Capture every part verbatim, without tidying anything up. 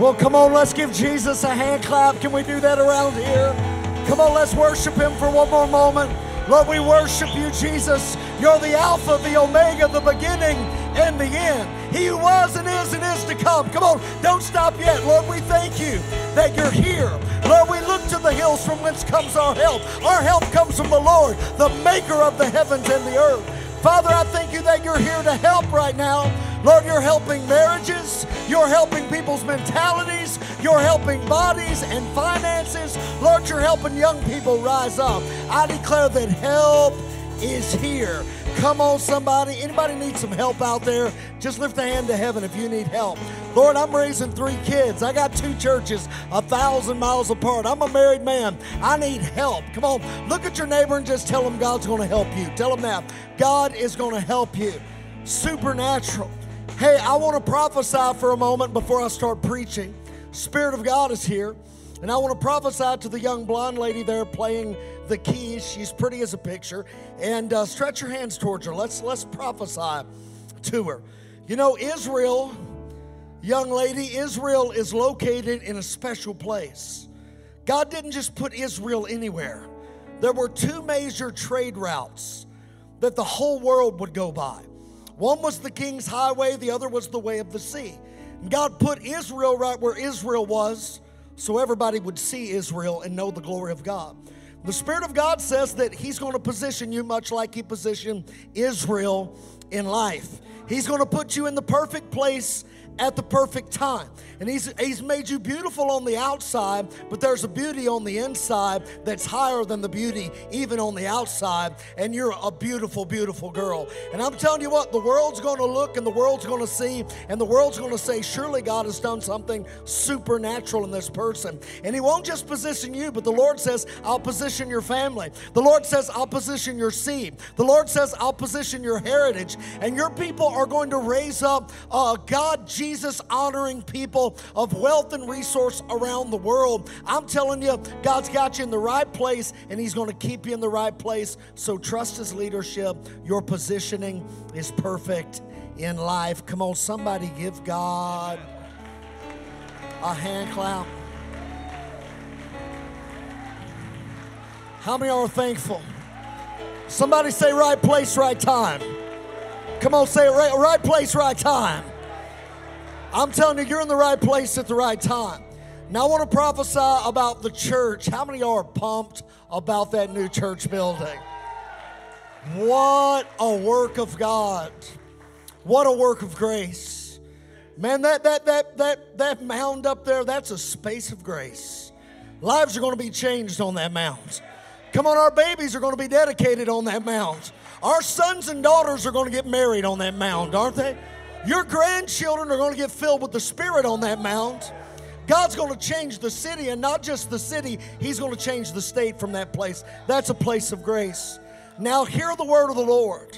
Well, come on, let's give Jesus a hand clap. Can we do that around here? Come on, let's worship him for one more moment. Lord, we worship you, Jesus. You're the Alpha, the Omega, the beginning, and the end. He who was and is and is to come. Come on, don't stop yet. Lord, we thank you that you're here. Lord, we look to the hills from whence comes our help. Our help comes from the Lord, the maker of the heavens and the earth. Father, I thank you that you're here to help right now. Lord, you're helping marriages, you're helping people's mentalities, you're helping bodies and finances. Lord, you're helping young people rise up. I declare that help is here. Come on, somebody. Anybody need some help out there? Just lift a hand to heaven if you need help. Lord, I'm raising three kids. I got two churches a thousand miles apart. I'm a married man. I need help. Come on, look at your neighbor and just tell them God's going to help you. Tell them that. God is going to help you. Supernatural. Hey, I want to prophesy for a moment before I start preaching. Spirit of God is here, and I want to prophesy to the young blonde lady there playing the keys. She's pretty as a picture. And uh, stretch your hands towards her. Let's, let's prophesy to her. You know, Israel, young lady, Israel is located in a special place. God didn't just put Israel anywhere. There were two major trade routes that the whole world would go by. One was the king's highway, the other was the way of the sea. And God put Israel right where Israel was so everybody would see Israel and know the glory of God. The Spirit of God says that he's going to position you much like he positioned Israel in life. He's going to put you in the perfect place at the perfect time. And he's, he's made you beautiful on the outside, but there's a beauty on the inside that's higher than the beauty even on the outside, and you're a beautiful, beautiful girl. And I'm telling you what, the world's going to look and the world's going to see, and the world's going to say, surely God has done something supernatural in this person. And he won't just position you, but the Lord says, I'll position your family. The Lord says, I'll position your seed. The Lord says, I'll position your heritage. And your people are going to raise up uh, God, Jesus, Jesus-honoring people of wealth and resource around the world. I'm telling you, God's got you in the right place, and he's going to keep you in the right place. So trust his leadership. Your positioning is perfect in life. Come on, somebody give God a hand clap. How many are thankful? Somebody say right place, right time. Come on, say right, right place, right time. I'm telling you, you're in the right place at the right time. Now I want to prophesy about the church. How many are pumped about that new church building? What a work of God. What a work of grace. Man, that, that, that, that, that mound up there, that's a space of grace. Lives are going to be changed on that mound. Come on, our babies are going to be dedicated on that mound. Our sons and daughters are going to get married on that mound, aren't they? Your grandchildren are going to get filled with the Spirit on that mound. God's going to change the city, and not just the city. He's going to change the state from that place. That's a place of grace. Now hear the word of the Lord.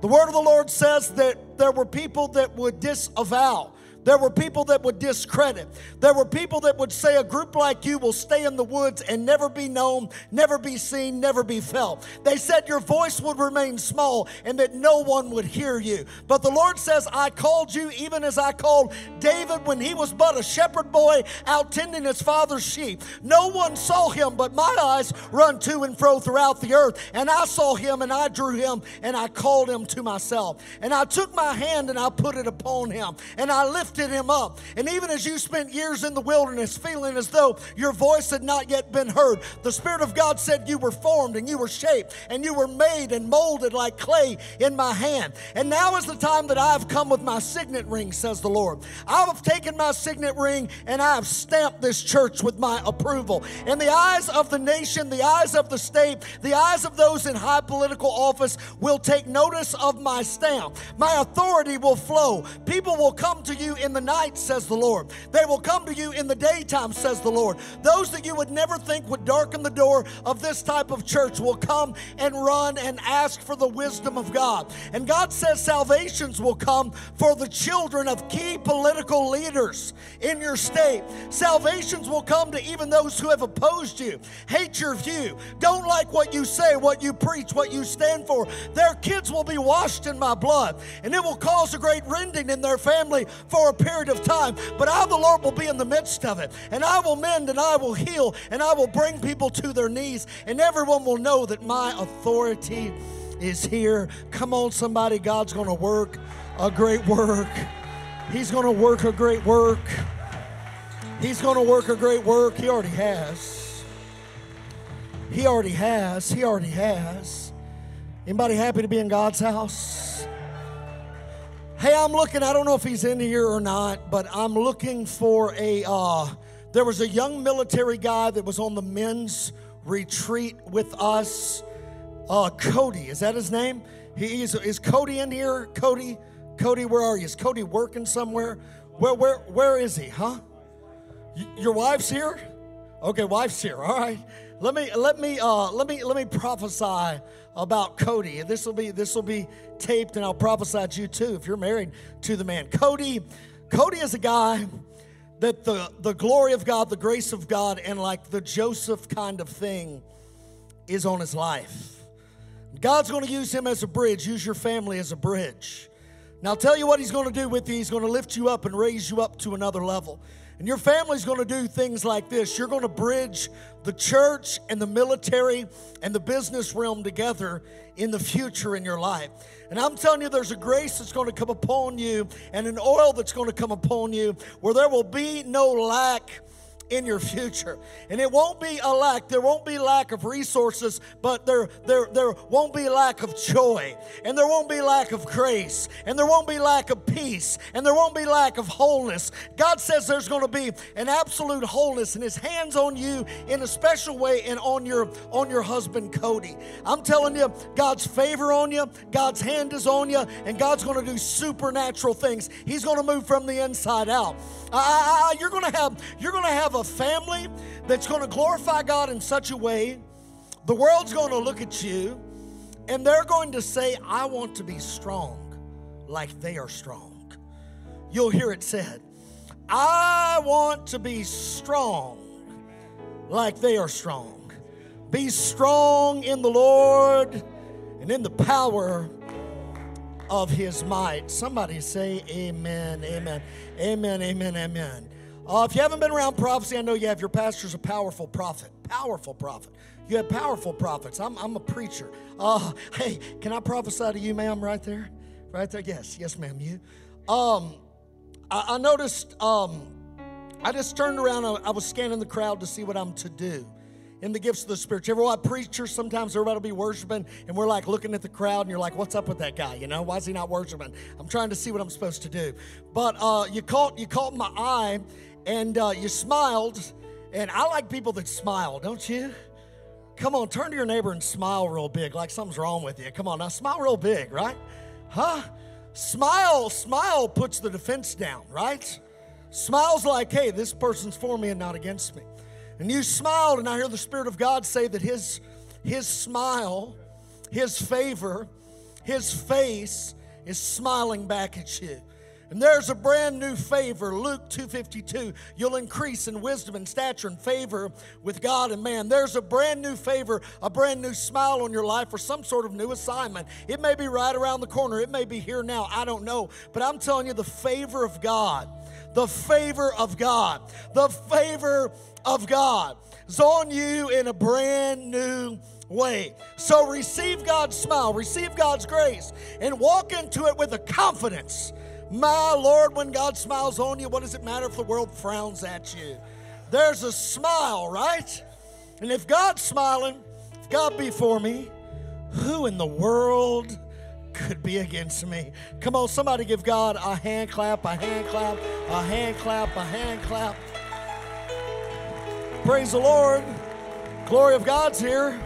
The word of the Lord says that there were people that would disavow. There were people that would discredit. There were people that would say a group like you will stay in the woods and never be known, never be seen, never be felt. They said your voice would remain small and that no one would hear you. But the Lord says, I called you even as I called David when he was but a shepherd boy out tending his father's sheep. No one saw him, but my eyes run to and fro throughout the earth. And I saw him and I drew him and I called him to myself. And I took my hand and I put it upon him and I lifted him up. And even as you spent years in the wilderness feeling as though your voice had not yet been heard, the Spirit of God said you were formed and you were shaped and you were made and molded like clay in my hand. And now is the time that I have come with my signet ring, says the Lord. I have taken my signet ring and I have stamped this church with my approval. In the eyes of the nation, the eyes of the state, the eyes of those in high political office will take notice of my stamp. My authority will flow. People will come to you in the night, says the Lord. They will come to you in the daytime, says the Lord. Those that you would never think would darken the door of this type of church will come and run and ask for the wisdom of God. And God says salvations will come for the children of key political leaders in your state. Salvations will come to even those who have opposed you, hate your view, don't like what you say, what you preach, what you stand for. Their kids will be washed in my blood, and it will cause a great rending in their family for a period of time, but I, the Lord, will be in the midst of it. And I will mend and I will heal and I will bring people to their knees, and everyone will know that my authority is here. Come on, somebody. God's going to work a great work. He's going to work a great work. He's going to work a great work. He already has. He already has. He already has. Anybody happy to be in God's house? Hey, I'm looking. I don't know if he's in here or not, but I'm looking for a, uh, there was a young military guy that was on the men's retreat with us. Uh, Cody, is that his name? He is, is Cody in here? Cody, Cody, where are you? Is Cody working somewhere? Where, where, where is he? Huh? Y- your wife's here? Okay, wife's here. All right. Let me, let me, uh, let me, let me prophesy about Cody, and this will be, this will be taped, and I'll prophesy to you too if you're married to the man. Cody, Cody is a guy that the the glory of God, the grace of God, and like the Joseph kind of thing is on his life. God's going to use him as a bridge. Use your family as a bridge. Now, I'll tell you what he's going to do with you. He's going to lift you up and raise you up to another level. And your family's going to do things like this. You're going to bridge the church and the military and the business realm together in the future in your life. And I'm telling you, there's a grace that's going to come upon you and an oil that's going to come upon you where there will be no lack in your future. And it won't be a lack. There won't be lack of resources, but there, there, there won't be lack of joy. And there won't be lack of grace. And there won't be lack of peace. And there won't be lack of wholeness. God says there's going to be an absolute wholeness, and his hands on you in a special way, and on your, on your husband, Cody. I'm telling you, God's favor on you, God's hand is on you, and God's going to do supernatural things. He's going to move from the inside out. I, I, I, you're going to have, you're going to have a family that's going to glorify God in such a way, the world's going to look at you and they're going to say, I want to be strong like they are strong. You'll hear it said, I want to be strong like they are strong. Be strong in the Lord and in the power of his might. Somebody say amen, amen, amen, amen, amen. Uh, if you haven't been around prophecy, I know you have. Your pastor's a powerful prophet, powerful prophet. You have powerful prophets. I'm, I'm a preacher. Uh, hey, can I prophesy to you, ma'am, right there? Right there? Yes, yes, ma'am, you. Um, I, I noticed, um, I just turned around. I, I was scanning the crowd to see what I'm to do in the gifts of the Spirit. You ever watch preachers? Sometimes everybody will be worshiping, and we're like looking at the crowd, and you're like, what's up with that guy? You know, why is he not worshiping? I'm trying to see what I'm supposed to do. But uh, you caught, you caught my eye, and uh, you smiled, and I like people that smile, don't you? Come on, turn to your neighbor and smile real big, like something's wrong with you. Come on, now smile real big, right? Huh? Smile, smile puts the defense down, right? Smile's like, hey, this person's for me and not against me. And you smiled, and I hear the Spirit of God say that his, his smile, his favor, his face is smiling back at you. And there's a brand new favor, Luke two fifty-two. You'll increase in wisdom and stature and favor with God and man. There's a brand new favor, a brand new smile on your life, or some sort of new assignment. It may be right around the corner. It may be here now. I don't know. But I'm telling you, the favor of God, the favor of God, the favor of God is on you in a brand new way. So receive God's smile, receive God's grace, and walk into it with a confidence. My Lord, when God smiles on you, what does it matter if the world frowns at you? There's a smile, right? And if God's smiling, if God be for me, who in the world could be against me? Come on, somebody give God a hand clap, a hand clap, a hand clap, a hand clap. Praise the Lord. Glory of God's here.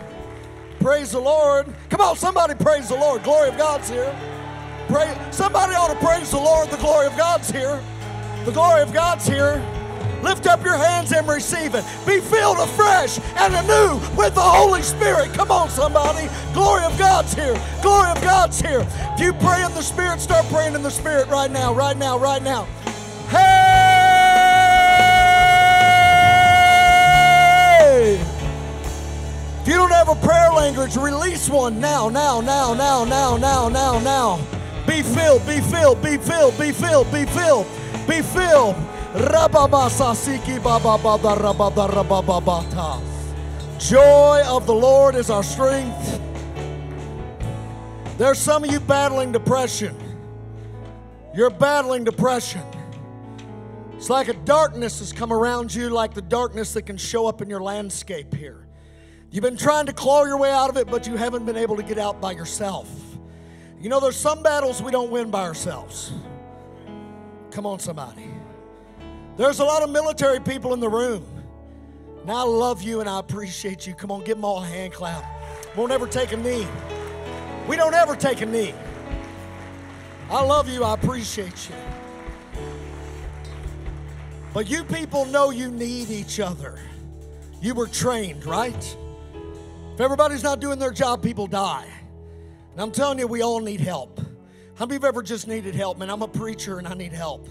Praise the Lord. Come on, somebody praise the Lord. Glory of God's here. Praise, somebody ought to praise the Lord. The glory of God's here. The glory of God's here. Lift up your hands and receive it. Be filled afresh and anew with the Holy Spirit. Come on, somebody. Glory of God's here. Glory of God's here. If you pray in the Spirit, start praying in the Spirit right now, right now, right now. Hey! If you don't have a prayer language, release one now, now, now, now, now, now, now, now. Be filled, be filled, be filled, be filled, be filled. be filled. Joy of the Lord is our strength. There's some of you battling depression. You're battling depression. It's like a darkness has come around you, like the darkness that can show up in your landscape here. You've been trying to claw your way out of it, but you haven't been able to get out by yourself. You know, there's some battles we don't win by ourselves. Come on, somebody. There's a lot of military people in the room. And I love you and I appreciate you. Come on, give them all a hand clap. Won't ever take a knee. We don't ever take a knee. I love you. I appreciate you. But you people know you need each other. You were trained, right? If everybody's not doing their job, people die. And I'm telling you, we all need help. How many of you ever just needed help? Man, I'm a preacher and I need help.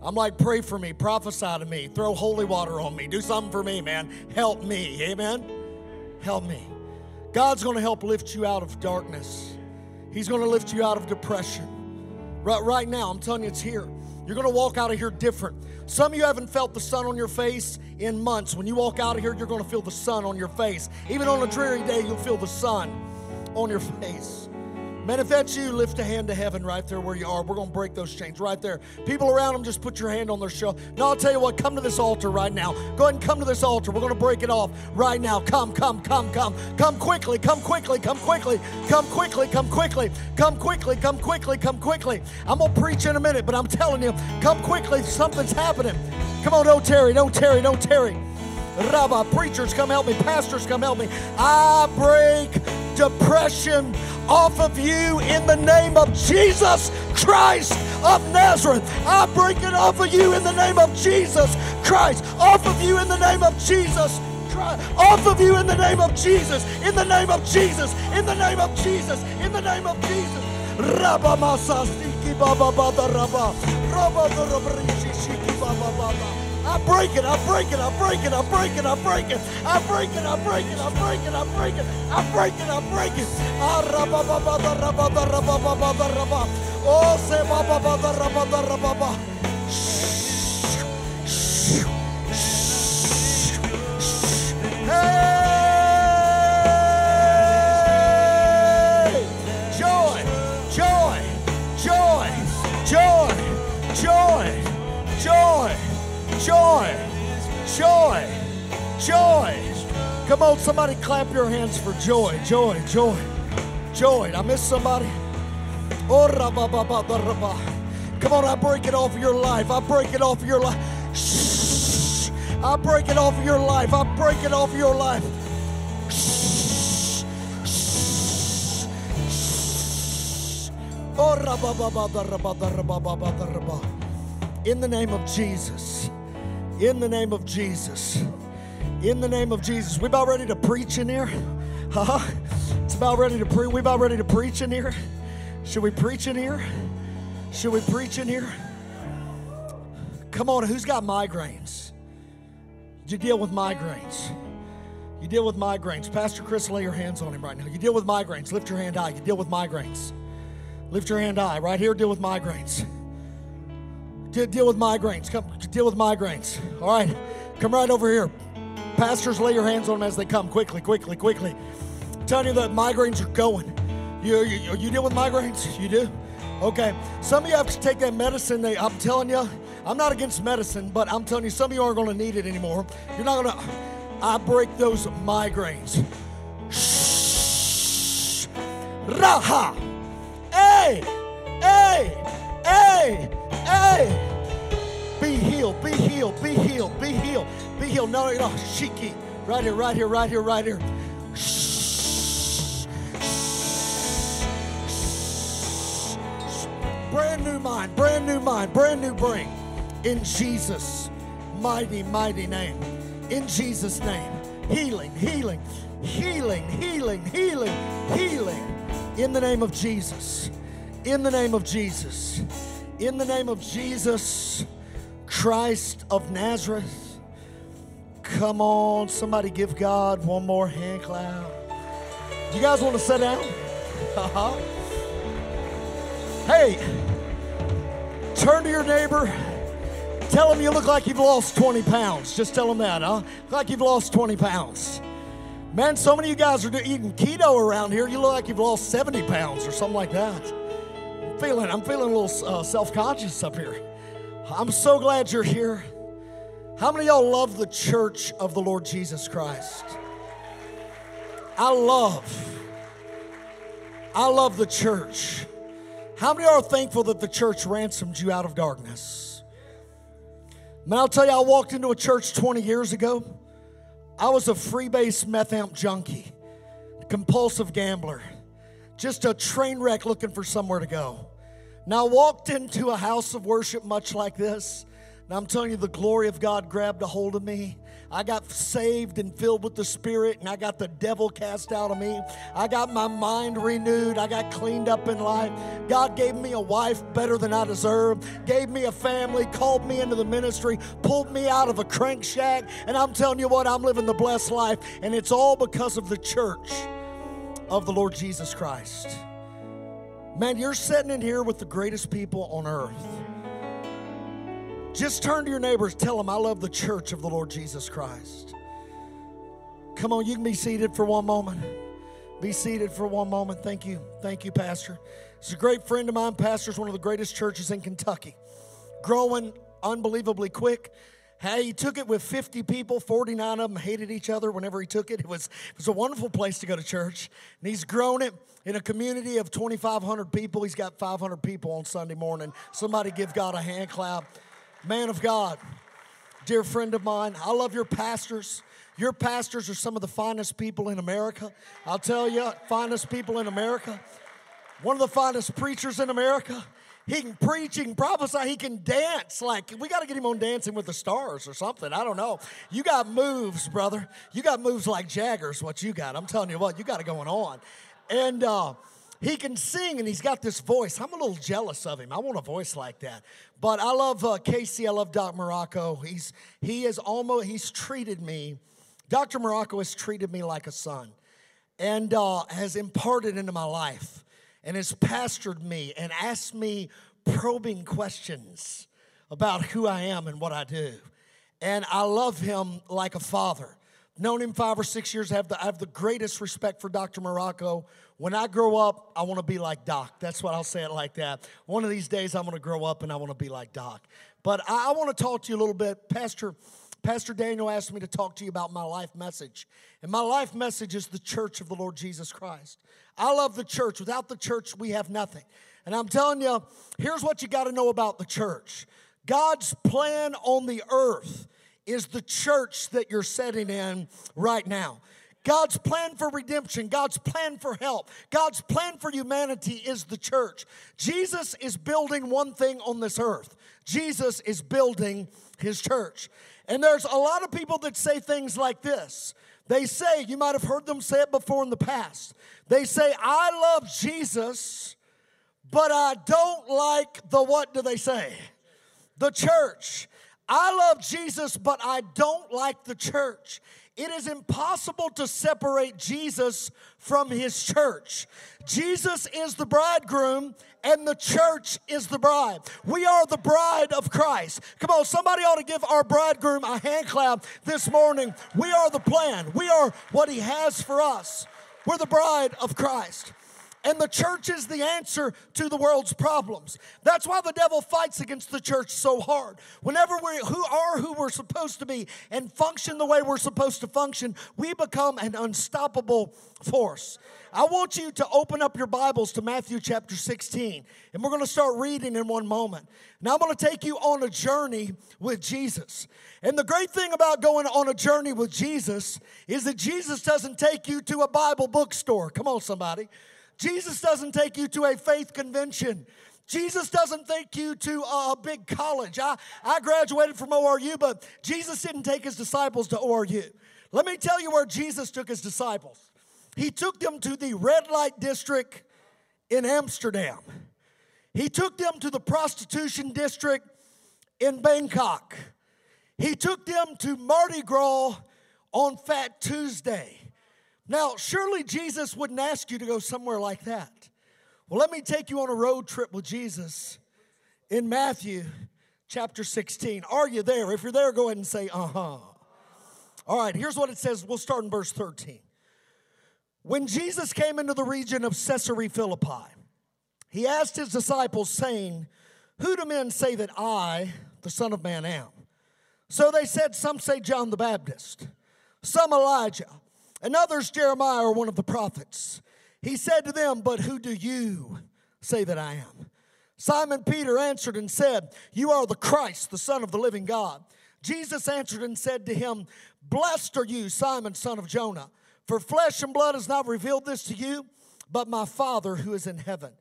I'm like, pray for me, prophesy to me, throw holy water on me, do something for me, man. Help me, amen? Help me. God's going to help lift you out of darkness. He's going to lift you out of depression. Right, right now, I'm telling you, it's here. You're going to walk out of here different. Some of you haven't felt the sun on your face in months. When you walk out of here, you're going to feel the sun on your face. Even on a dreary day, you'll feel the sun on your face. Man, if that's you, lift a hand to heaven right there where you are. We're going to break those chains right there. People around them, just put your hand on their shoulder. No, I'll tell you what, come to this altar right now. Go ahead and come to this altar. We're going to break it off right now. Come, come, come, come. Come quickly, come quickly, come quickly. Come quickly, come quickly. Come quickly, come quickly, come quickly. I'm going to preach in a minute, but I'm telling you, come quickly. Something's happening. Come on, don't tarry, don't tarry, don't tarry. Rabbi, preachers, come help me. Pastors, come help me. I break depression off of you in the name of Jesus Christ of Nazareth. I break it off of you in the name of Jesus Christ. Off of you in the name of Jesus Christ. Off of you in the name of Jesus. In the name of Jesus. In the name of Jesus. In the name of Jesus. Rabba Masasiki Baba Baba Rabba. Rabba the Rabbi Baba Baba. I break it, I break it, I break it, I break it, I break it, I break it, I break it, I break it, I break it, I break it, I break it. Ah rabba baba rabba rabba baba rabba. Oh se baba baba rabba rabba baba. Hey! Joy, joy, joy, joy, joy, joy. Joy, joy, joy. Come on, somebody clap your hands for joy, joy, joy, joy. I miss somebody. Oh, rabba, rabba, rabba. Come on, I break it off your life. I break it off your life. Shh. I break it off your life. I break it off your life. Shh. Shh. Oh, rabba, rabba, rabba, rabba, rabba. In the name of Jesus. In the name of Jesus. In the name of Jesus. We about ready to preach in here? Huh? It's about ready to preach. We about ready to preach in here? Should we preach in here? Should we preach in here? Come on, who's got migraines? You deal with migraines. You deal with migraines. Pastor Chris, lay your hands on him right now. You deal with migraines. Lift your hand high. You deal with migraines. Lift your hand high. Right here, deal with migraines. To deal with migraines. Come deal with migraines. All right. Come right over here. Pastors, lay your hands on them as they come. Quickly, quickly, quickly. I'm telling you that migraines are going. You, you, you deal with migraines? You do? Okay. Some of you have to take that medicine. They, I'm telling you, I'm not against medicine, but I'm telling you, some of you aren't going to need it anymore. You're not going to. I break those migraines. Shh. Raha. Hey. Hey. Hey. Hey, be healed, be healed, be healed, be healed, be healed. No, no, shiki. Right here, right here, right here, right here. Shh. Shh. Brand new mind, brand new mind, brand new brain. In Jesus' mighty, mighty name. In Jesus' name. Healing, healing, healing, healing, healing, healing. In the name of Jesus. In the name of Jesus. In the name of Jesus Christ of Nazareth, come on, somebody give God one more hand clap. You guys want to sit down? Uh-huh. Hey, turn to your neighbor Tell them you look like you've lost twenty pounds. Just tell them that, huh? Look like you've lost twenty pounds. Man, so many of you guys are eating keto around here. You look like you've lost seventy pounds or something like that. I'm feeling, I'm feeling a little uh, self-conscious up here. I'm so glad you're here. How many of y'all love the church of the Lord Jesus Christ? I love, I love the church. How many are thankful that the church ransomed you out of darkness? Man, I'll tell you, I walked into a church twenty years ago. I was a freebase meth amp junkie, compulsive gambler, just a train wreck looking for somewhere to go. Now, I walked into a house of worship much like this, and I'm telling you, the glory of God grabbed a hold of me. I got saved and filled with the Spirit, and I got the devil cast out of me. I got my mind renewed. I got cleaned up in life. God gave me a wife better than I deserved, gave me a family, called me into the ministry, pulled me out of a crank shack, and I'm telling you what, I'm living the blessed life, and it's all because of the church of the Lord Jesus Christ. Man, you're sitting in here with the greatest people on earth. Just turn to your neighbors, tell them, I love the church of the Lord Jesus Christ. Come on, you can be seated for one moment. Be seated for one moment. Thank you. Thank you, Pastor. It's a great friend of mine. Pastor's one of the greatest churches in Kentucky. Growing unbelievably quick. Hey, he took it with fifty people. forty-nine of them hated each other whenever he took it. It was, it was a wonderful place to go to church. And he's grown it in a community of twenty-five hundred people. He's got five hundred people on Sunday morning. Somebody give God a hand clap. Man of God, dear friend of mine, I love your pastors. Your pastors are some of the finest people in America. I'll tell you, finest people in America. One of the finest preachers in America. He can preach, he can prophesy, he can dance. Like, we got to get him on Dancing with the Stars or something. I don't know. You got moves, brother. You got moves like Jagger's what you got. I'm telling you what, you got it going on. And, uh... He can sing, and he's got this voice. I'm a little jealous of him. I want a voice like that. But I love uh, Casey. I love Doc Morocco. He's, he is almost, he's treated me. Doctor Morocco has treated me like a son and uh, has imparted into my life and has pastored me and asked me probing questions about who I am and what I do. And I love him like a father. Known him five or six years. I have, the, I have the greatest respect for Doctor Morocco. When I grow up, I want to be like Doc. That's what I'll say it like that. One of these days, I'm going to grow up and I want to be like Doc. But I, I want to talk to you a little bit. Pastor, Pastor Daniel asked me to talk to you about my life message. And my life message is the church of the Lord Jesus Christ. I love the church. Without the church, we have nothing. And I'm telling you, here's what you got to know about the church. God's plan on the earth is the church that you're sitting in right now. God's plan for redemption, God's plan for help, God's plan for humanity is the church. Jesus is building one thing on this earth. Jesus is building his church. And there's a lot of people that say things like this. They say, you might have heard them say it before in the past. They say, I love Jesus, but I don't like the, what do they say? The church. I love Jesus, but I don't like the church. It is impossible to separate Jesus from his church. Jesus is the bridegroom, and the church is the bride. We are the bride of Christ. Come on, somebody ought to give our bridegroom a hand clap this morning. We are the plan. We are what he has for us. We're the bride of Christ. And the church is the answer to the world's problems. That's why the devil fights against the church so hard. Whenever we who are who we're supposed to be and function the way we're supposed to function, we become an unstoppable force. I want you to open up your Bibles to Matthew chapter sixteen. And we're going to start reading in one moment. Now I'm going to take you on a journey with Jesus. And the great thing about going on a journey with Jesus is that Jesus doesn't take you to a Bible bookstore. Come on, somebody. Jesus doesn't take you to a faith convention. Jesus doesn't take you to a big college. I, I graduated from O R U, but Jesus didn't take his disciples to O R U. Let me tell you where Jesus took his disciples. He took them to the red light district in Amsterdam. He took them to the prostitution district in Bangkok. He took them to Mardi Gras on Fat Tuesday. Now, surely Jesus wouldn't ask you to go somewhere like that. Well, let me take you on a road trip with Jesus in Matthew chapter sixteen. Are you there? If you're there, go ahead and say, uh-huh. All right, here's what it says. We'll start in verse thirteen. When Jesus came into the region of Caesarea Philippi, he asked his disciples, saying, who do men say that I, the Son of Man, am? So they said, some say John the Baptist, some Elijah, and others Jeremiah or one of the prophets. He said to them, but who do you say that I am? Simon Peter answered and said, you are the Christ, the Son of the living God. Jesus answered and said to him, blessed are you, Simon, son of Jonah, for flesh and blood has not revealed this to you, but my Father who is in heaven.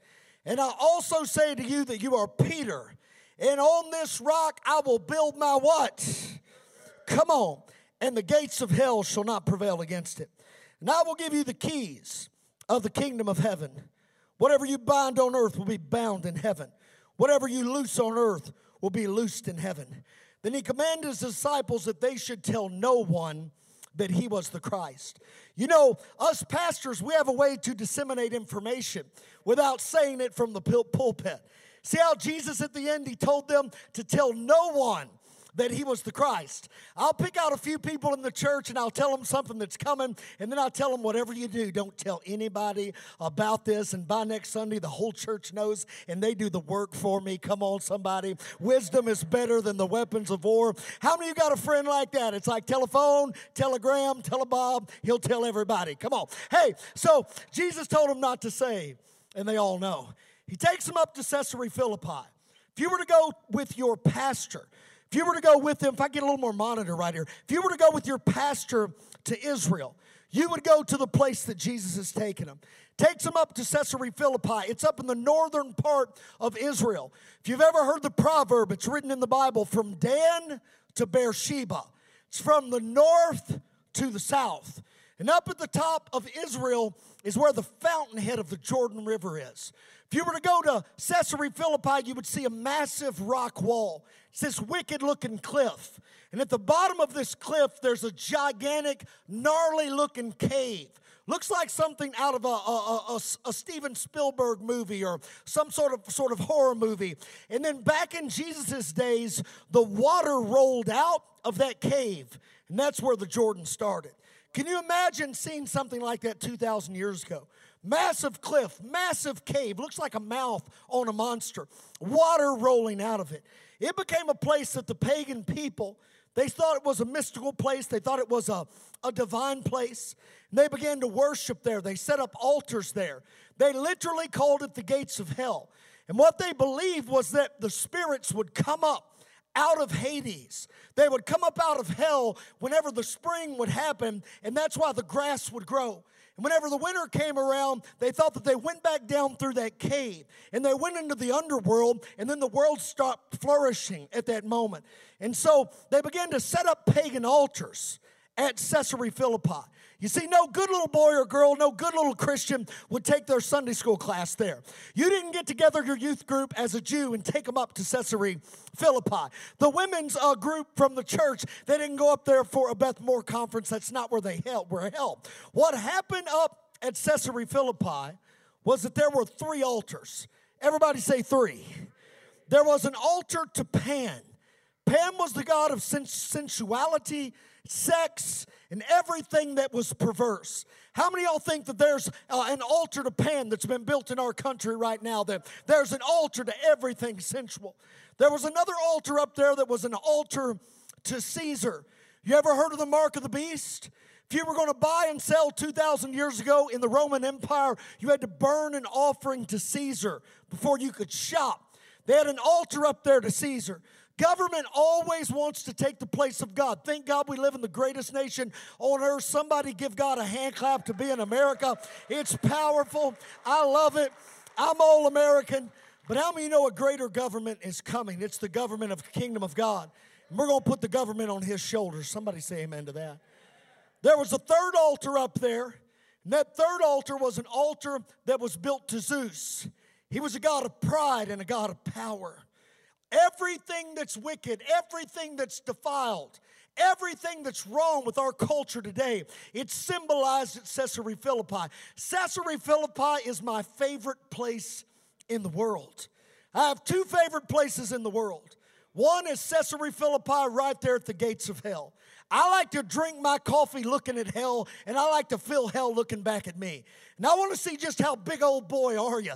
And I also say to you that you are Peter, and on this rock I will build my what? Come on. And the gates of hell shall not prevail against it. And I will give you the keys of the kingdom of heaven. Whatever you bind on earth will be bound in heaven. Whatever you loose on earth will be loosed in heaven. Then he commanded his disciples that they should tell no one that he was the Christ. You know, us pastors, we have a way to disseminate information without saying it from the pul- pulpit. See how Jesus at the end, he told them to tell no one that he was the Christ. I'll pick out a few people in the church and I'll tell them something that's coming, and then I'll tell them, whatever you do, don't tell anybody about this. And by next Sunday, the whole church knows and they do the work for me. Come on, somebody. Wisdom is better than the weapons of war. How many of you got a friend like that? It's like telephone, telegram, telebob. He'll tell everybody. Come on. Hey, so Jesus told them not to say, and they all know. He takes them up to Caesarea Philippi. If you were to go with your pastor, if you were to go with him, if I get a little more monitor right here, if you were to go with your pastor to Israel, you would go to the place that Jesus has taken him. Takes him up to Caesarea Philippi. It's up in the northern part of Israel. If you've ever heard the proverb, it's written in the Bible, from Dan to Beersheba. It's from the north to the south. And up at the top of Israel is where the fountainhead of the Jordan River is. If you were to go to Caesarea Philippi, you would see a massive rock wall. It's this wicked-looking cliff. And at the bottom of this cliff, there's a gigantic, gnarly-looking cave. Looks like something out of a, a, a, a Steven Spielberg movie or some sort of, sort of horror movie. And then back in Jesus' days, the water rolled out of that cave, and that's where the Jordan started. Can you imagine seeing something like that two thousand years ago? Massive cliff, massive cave, looks like a mouth on a monster, water rolling out of it. It became a place that the pagan people, they thought it was a mystical place. They thought it was a, a divine place. And they began to worship there. They set up altars there. They literally called it the gates of hell. And what they believed was that the spirits would come up out of Hades. They would come up out of hell whenever the spring would happen, and that's why the grass would grow. And whenever the winter came around, they thought that they went back down through that cave, and they went into the underworld, and then the world stopped flourishing at that moment. And so they began to set up pagan altars at Caesarea Philippi. You see, no good little boy or girl, no good little Christian would take their Sunday school class there. You didn't get together your youth group as a Jew and take them up to Caesarea Philippi. The women's uh, group from the church, they didn't go up there for a Beth Moore conference. That's not where they held, were held. What happened up at Caesarea Philippi was that there were three altars. Everybody say three. There was an altar to Pan. Pan was the god of sens- sensuality, sex, and everything that was perverse. How many of y'all think that there's uh, an altar to Pan that's been built in our country right now? That there's an altar to everything sensual. There was another altar up there that was an altar to Caesar. You ever heard of the Mark of the Beast? If you were going to buy and sell two thousand years ago in the Roman Empire, you had to burn an offering to Caesar before you could shop. They had an altar up there to Caesar. Government always wants to take the place of God. Thank God we live in the greatest nation on earth. Somebody give God a hand clap to be in America. It's powerful. I love it. I'm all American. But how many know a greater government is coming? It's the government of the kingdom of God. And we're going to put the government on his shoulders. Somebody say amen to that. There was a third altar up there. And that third altar was an altar that was built to Zeus. He was a god of pride and a god of power. Everything that's wicked, everything that's defiled, everything that's wrong with our culture today, it's symbolized at Caesarea Philippi. Caesarea Philippi is my favorite place in the world. I have two favorite places in the world. One is Caesarea Philippi right there at the gates of hell. I like to drink my coffee looking at hell, and I like to feel hell looking back at me. And I want to see just how big old boy are you.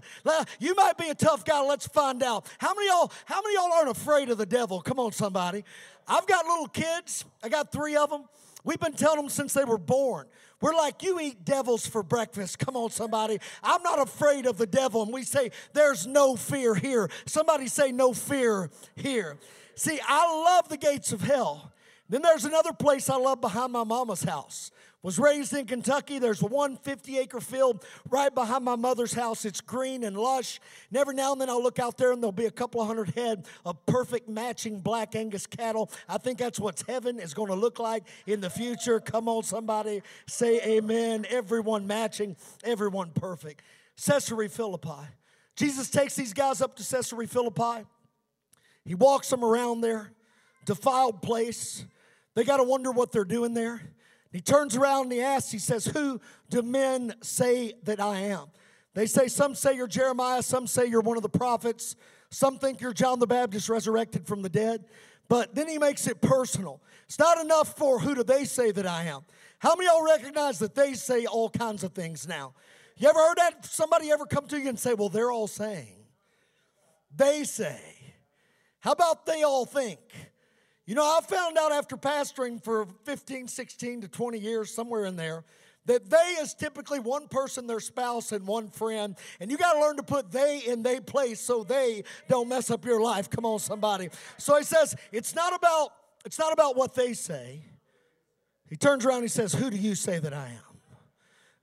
You might be a tough guy. Let's find out. How many of y'all, how many of y'all aren't afraid of the devil? Come on, somebody. I've got little kids. I got three of them. We've been telling them since they were born. We're like, you eat devils for breakfast. Come on, somebody. I'm not afraid of the devil. And we say, there's no fear here. Somebody say, no fear here. See, I love the gates of hell. Then there's another place I love behind my mama's house. Was raised in Kentucky. There's one fifty acre field right behind my mother's house. It's green and lush. And every now and then I'll look out there and there'll be a couple of hundred head of perfect matching black Angus cattle. I think that's what heaven is going to look like in the future. Come on, somebody. Say amen. Everyone matching. Everyone perfect. Caesarea Philippi. Jesus takes these guys up to Caesarea Philippi. He walks them around there. Defiled place. They got to wonder what they're doing there. He turns around and he asks, he says, who do men say that I am? They say, some say you're Jeremiah, some say you're one of the prophets, some think you're John the Baptist resurrected from the dead. But then he makes it personal. It's not enough for who do they say that I am. How many of y'all recognize that they say all kinds of things now? You ever heard that? Somebody ever come to you and say, well, they're all saying. They say. How about they all think? You know, I found out after pastoring for fifteen, sixteen to twenty years, somewhere in there, that they is typically one person, their spouse, and one friend. And you got to learn to put they in they place so they don't mess up your life. Come on, somebody. So he says, it's not about, it's not about what they say. He turns around and he says, who do you say that I am?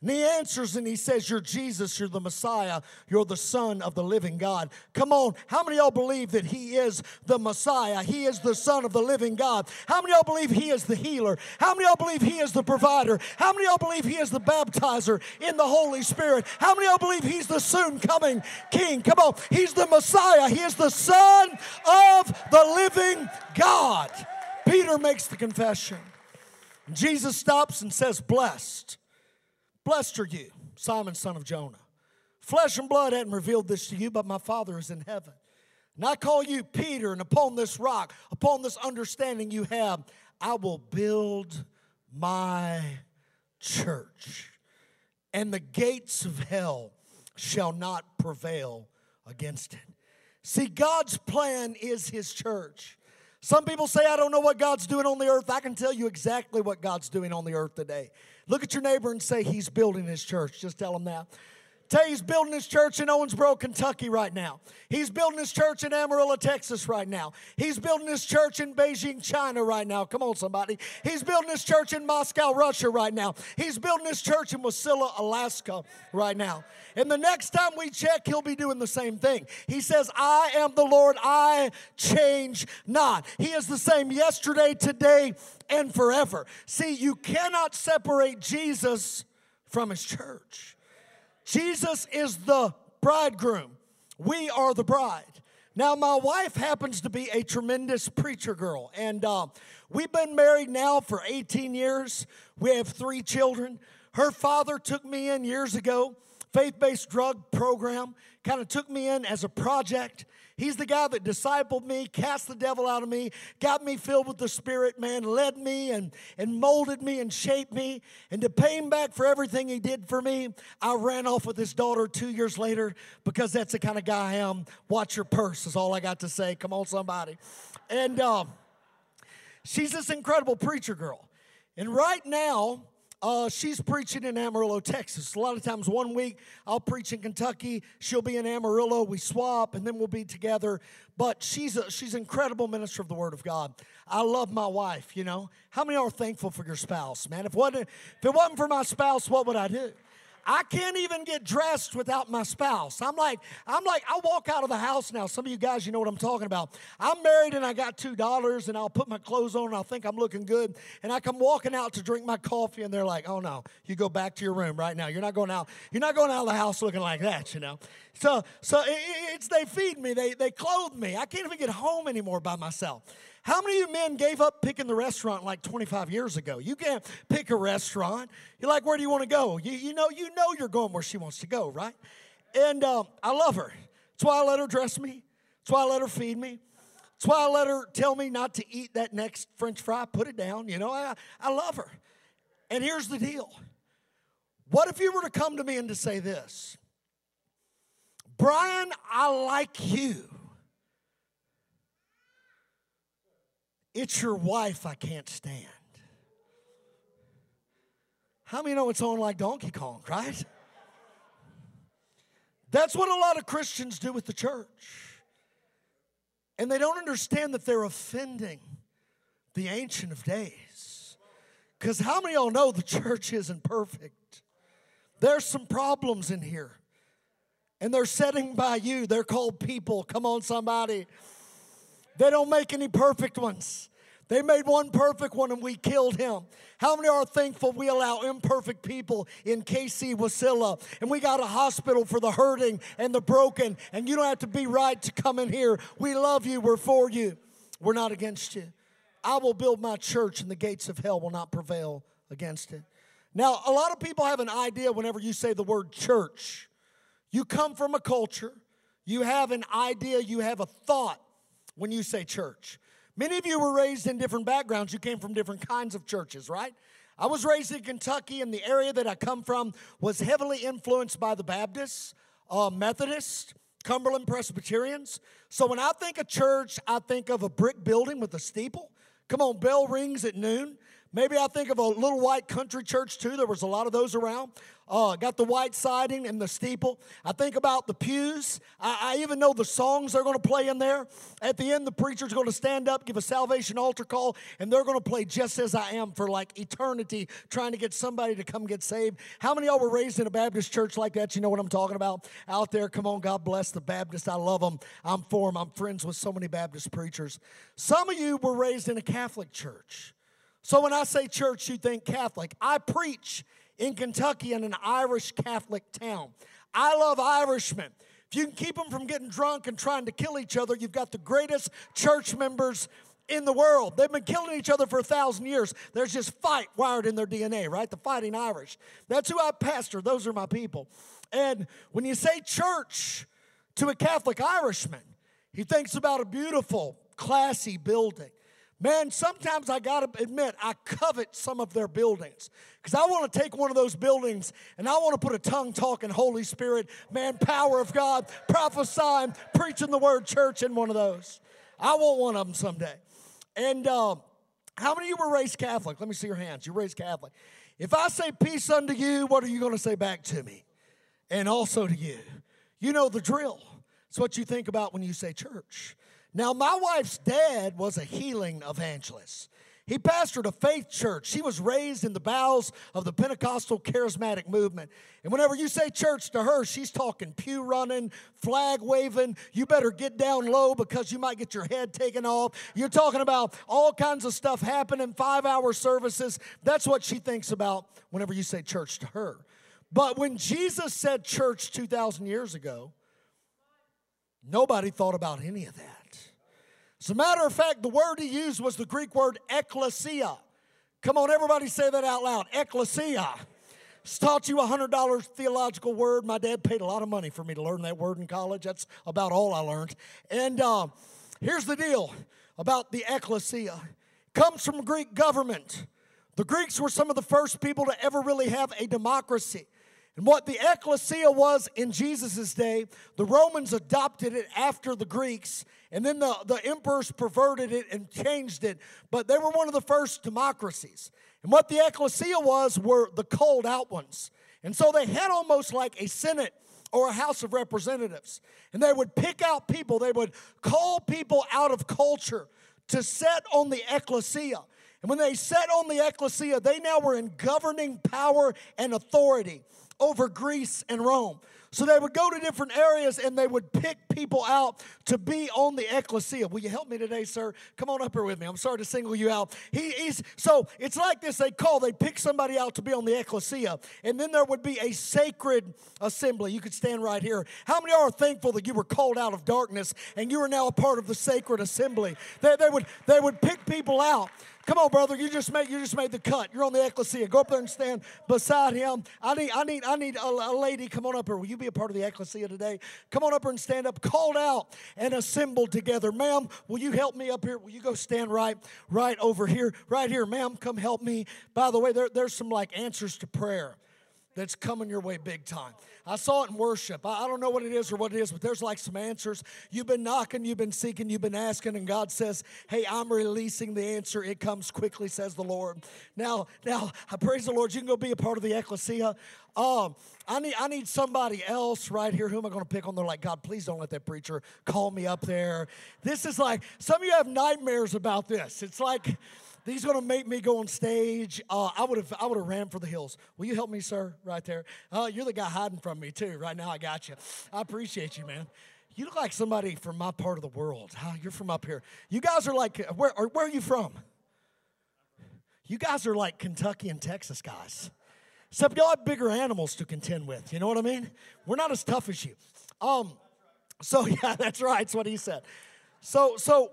And he answers and he says, you're Jesus, you're the Messiah, you're the Son of the living God. Come on, how many of y'all believe that he is the Messiah? He is the Son of the living God. How many of y'all believe he is the healer? How many of y'all believe he is the provider? How many of y'all believe he is the baptizer in the Holy Spirit? How many of y'all believe he's the soon coming King? Come on, he's the Messiah. He is the Son of the living God. Peter makes the confession. Jesus stops and says, blessed. Blessed are you, Simon, son of Jonah. Flesh and blood hadn't revealed this to you, but my Father is in heaven. And I call you Peter, and upon this rock, upon this understanding you have, I will build my church. And the gates of hell shall not prevail against it. See, God's plan is his church. Some people say, I don't know what God's doing on the earth. I can tell you exactly what God's doing on the earth today. Look at your neighbor and say, he's building his church. Just tell him that. Tell you he's building his church in Owensboro, Kentucky right now. He's building his church in Amarillo, Texas right now. He's building his church in Beijing, China right now. Come on, somebody. He's building his church in Moscow, Russia right now. He's building his church in Wasilla, Alaska right now. And the next time we check, he'll be doing the same thing. He says, I am the Lord, I change not. He is the same yesterday, today, and forever. See, you cannot separate Jesus from his church. Jesus is the bridegroom. We are the bride. Now, my wife happens to be a tremendous preacher girl, and uh, we've been married now for eighteen years. We have three children. Her father took me in years ago, faith-based drug program, kind of took me in as a project. He's the guy that discipled me, cast the devil out of me, got me filled with the Spirit, man, led me and, and molded me and shaped me. And to pay him back for everything he did for me, I ran off with his daughter two years later because that's the kind of guy I am. Watch your purse is all I got to say. Come on, somebody. And um, she's this incredible preacher girl. And right now, Uh, she's preaching in Amarillo, Texas. A lot of times one week I'll preach in Kentucky. She'll be in Amarillo. We swap, and then we'll be together. But she's a, she's an incredible minister of the Word of God. I love my wife, you know. How many are thankful for your spouse, man? If, wasn't, if it wasn't for my spouse, what would I do? I can't even get dressed without my spouse. I'm like, I'm like, I walk out of the house now. Some of you guys, you know what I'm talking about. I'm married and I got two dollars, and I'll put my clothes on and I'll think I'm looking good. And I come walking out to drink my coffee, and they're like, oh no, you go back to your room right now. You're not going out, you're not going out of the house looking like that, you know. So so it, it's they feed me, they they clothe me. I can't even get home anymore by myself. How many of you men gave up picking the restaurant like twenty-five years ago? You can't pick a restaurant. You're like, where do you want to go? You, you know you know you're going where she wants to go, right? And um, I love her. That's why I let her dress me. That's why I let her feed me. That's why I let her tell me not to eat that next French fry. Put it down. You know, I, I love her. And here's the deal. What if you were to come to me and to say this? Brian, I like you. It's your wife I can't stand. How many know it's on like Donkey Kong, right? That's what a lot of Christians do with the church. And they don't understand that they're offending the Ancient of Days. Because how many of y'all know the church isn't perfect? There's some problems in here. And they're setting by you. They're called people. Come on, somebody. They don't make any perfect ones. They made one perfect one and we killed him. How many are thankful we allow imperfect people in K C, Wasilla? And we got a hospital for the hurting and the broken. And you don't have to be right to come in here. We love you. We're for you. We're not against you. I will build my church and the gates of hell will not prevail against it. Now, a lot of people have an idea whenever you say the word church. You come from a culture. You have an idea. You have a thought when you say church. Many of you were raised in different backgrounds. You came from different kinds of churches, right? I was raised in Kentucky, and the area that I come from was heavily influenced by the Baptists, uh, Methodists, Cumberland Presbyterians. So when I think of church, I think of a brick building with a steeple. Come on, bell rings at noon. Maybe I think of a little white country church, too. There was a lot of those around. Uh, got the white siding and the steeple. I think about the pews. I, I even know the songs they're going to play in there. At the end, the preacher's going to stand up, give a salvation altar call, and they're going to play Just As I Am for like eternity, trying to get somebody to come get saved. How many of y'all were raised in a Baptist church like that? You know what I'm talking about out there. Come on, God bless the Baptists. I love them. I'm for them. I'm friends with so many Baptist preachers. Some of you were raised in a Catholic church. So when I say church, you think Catholic. I preach in Kentucky in an Irish Catholic town. I love Irishmen. If you can keep them from getting drunk and trying to kill each other, you've got the greatest church members in the world. They've been killing each other for a thousand years. There's just fight wired in their D N A, right? The fighting Irish. That's who I pastor. Those are my people. And when you say church to a Catholic Irishman, he thinks about a beautiful, classy building. Man, sometimes I got to admit, I covet some of their buildings because I want to take one of those buildings and I want to put a tongue-talking Holy Spirit, man, power of God, prophesying, preaching the word church in one of those. I want one of them someday. And um, how many of you were raised Catholic? Let me see your hands. You were raised Catholic. If I say peace unto you, what are you going to say back to me? And also to you. You know the drill. It's what you think about when you say church. Now, my wife's dad was a healing evangelist. He pastored a faith church. She was raised in the bowels of the Pentecostal charismatic movement. And whenever you say church to her, she's talking pew running, flag waving. You better get down low because you might get your head taken off. You're talking about all kinds of stuff happening, five-hour services. That's what she thinks about whenever you say church to her. But when Jesus said church two thousand years ago, nobody thought about any of that. As a matter of fact, the word he used was the Greek word ecclesia. Come on, everybody say that out loud. Ecclesia. It's taught you a one hundred dollar theological word. My dad paid a lot of money for me to learn that word in college. That's about all I learned. And uh, here's the deal about the ecclesia. It comes from Greek government. The Greeks were some of the first people to ever really have a democracy. And what the ecclesia was in Jesus' day, the Romans adopted it after the Greeks, and then the, the emperors perverted it and changed it. But they were one of the first democracies. And what the ecclesia was were the called out ones. And so they had almost like a Senate or a House of Representatives. And they would pick out people. They would call people out of culture to set on the ecclesia. And when they set on the ecclesia, they now were in governing power and authority over Greece and Rome. So they would go to different areas and they would pick people out to be on the ecclesia. Will you help me today, sir? Come on up here with me. I'm sorry to single you out. He, he's, so it's like this. They call, they pick somebody out to be on the ecclesia. And then there would be a sacred assembly. You could stand right here. How many are thankful that you were called out of darkness and you are now a part of the sacred assembly? They, they, would, they would pick people out. Come on, brother, you just made you just made the cut. You're on the ecclesia. Go up there and stand beside him. I need I need I need a, a lady. Come on up here. Will you be a part of the Ecclesia today, come on up here and stand up, called out and assembled together. Ma'am, will you help me up here? Will you go stand right, right over here, right here? Ma'am, come help me. By the way, there, there's some like answers to prayer that's coming your way big time. I saw it in worship. I, I don't know what it is or what it is, but there's like some answers. You've been knocking, you've been seeking, you've been asking, and God says, hey, I'm releasing the answer. It comes quickly, says the Lord. Now, now, I praise the Lord. You can go be a part of the Ecclesia. Um, I need I need somebody else right here. Who am I going to pick on? They're like, God, please don't let that preacher call me up there. This is like, some of you have nightmares about this. It's like, he's going to make me go on stage. Uh, I would have I would have ran for the hills. Will you help me, sir, right there? Uh, you're the guy hiding from me, too. Right now, I got you. I appreciate you, man. You look like somebody from my part of the world. Huh? You're from up here. You guys are like, where are, where are you from? You guys are like Kentucky and Texas guys. Except y'all have bigger animals to contend with. You know what I mean? We're not as tough as you. Um, so, yeah, that's right. That's what he said. So, so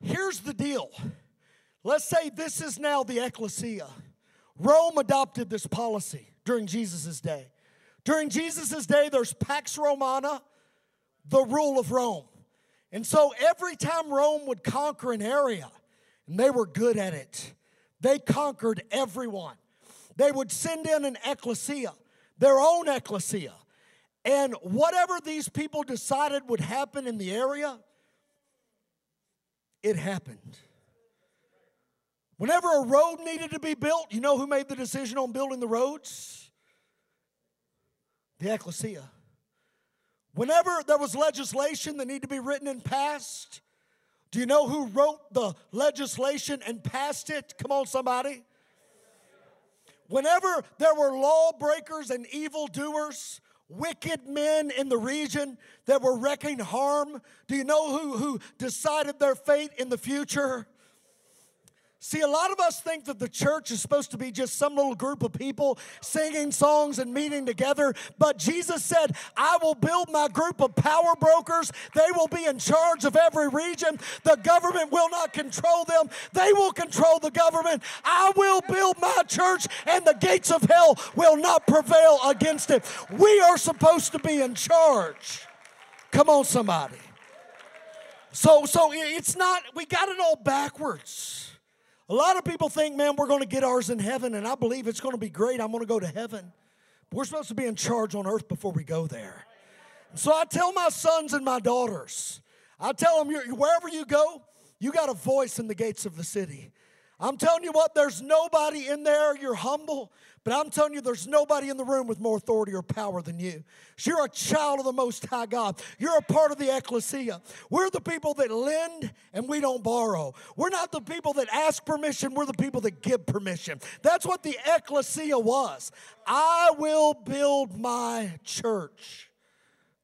here's the deal. Let's say this is now the Ecclesia. Rome adopted this policy during Jesus' day. During Jesus' day, there's Pax Romana, the rule of Rome. And so every time Rome would conquer an area, and they were good at it, they conquered everyone. They would send in an Ecclesia, their own Ecclesia. And whatever these people decided would happen in the area, it happened. Whenever a road needed to be built, you know who made the decision on building the roads? The Ecclesia. Whenever there was legislation that needed to be written and passed, do you know who wrote the legislation and passed it? Come on, somebody. Whenever there were lawbreakers and evildoers, wicked men in the region that were wrecking harm, do you know who, who decided their fate in the future? See, a lot of us think that the church is supposed to be just some little group of people singing songs and meeting together. But Jesus said, I will build my group of power brokers. They will be in charge of every region. The government will not control them. They will control the government. I will build my church, and the gates of hell will not prevail against it. We are supposed to be in charge. Come on, somebody. So, so it's not, we got it all backwards. A lot of people think, man, we're going to get ours in heaven, and I believe it's going to be great. I'm going to go to heaven. But we're supposed to be in charge on earth before we go there. So I tell my sons and my daughters, I tell them, wherever you go, you got a voice in the gates of the city. I'm telling you what, there's nobody in there. You're humble, but I'm telling you, there's nobody in the room with more authority or power than you. So you're a child of the Most High God. You're a part of the Ecclesia. We're the people that lend and we don't borrow. We're not the people that ask permission. We're the people that give permission. That's what the Ecclesia was. I will build my church.